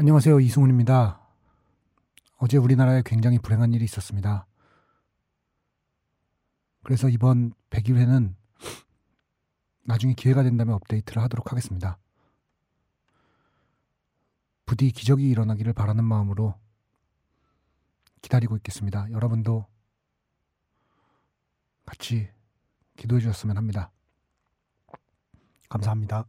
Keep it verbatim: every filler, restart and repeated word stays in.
안녕하세요. 이승훈입니다. 어제 우리나라에 굉장히 불행한 일이 있었습니다. 그래서 이번 백일 회는 나중에 기회가 된다면 업데이트를 하도록 하겠습니다. 부디 기적이 일어나기를 바라는 마음으로 기다리고 있겠습니다. 여러분도 같이 기도해 주셨으면 합니다. 감사합니다.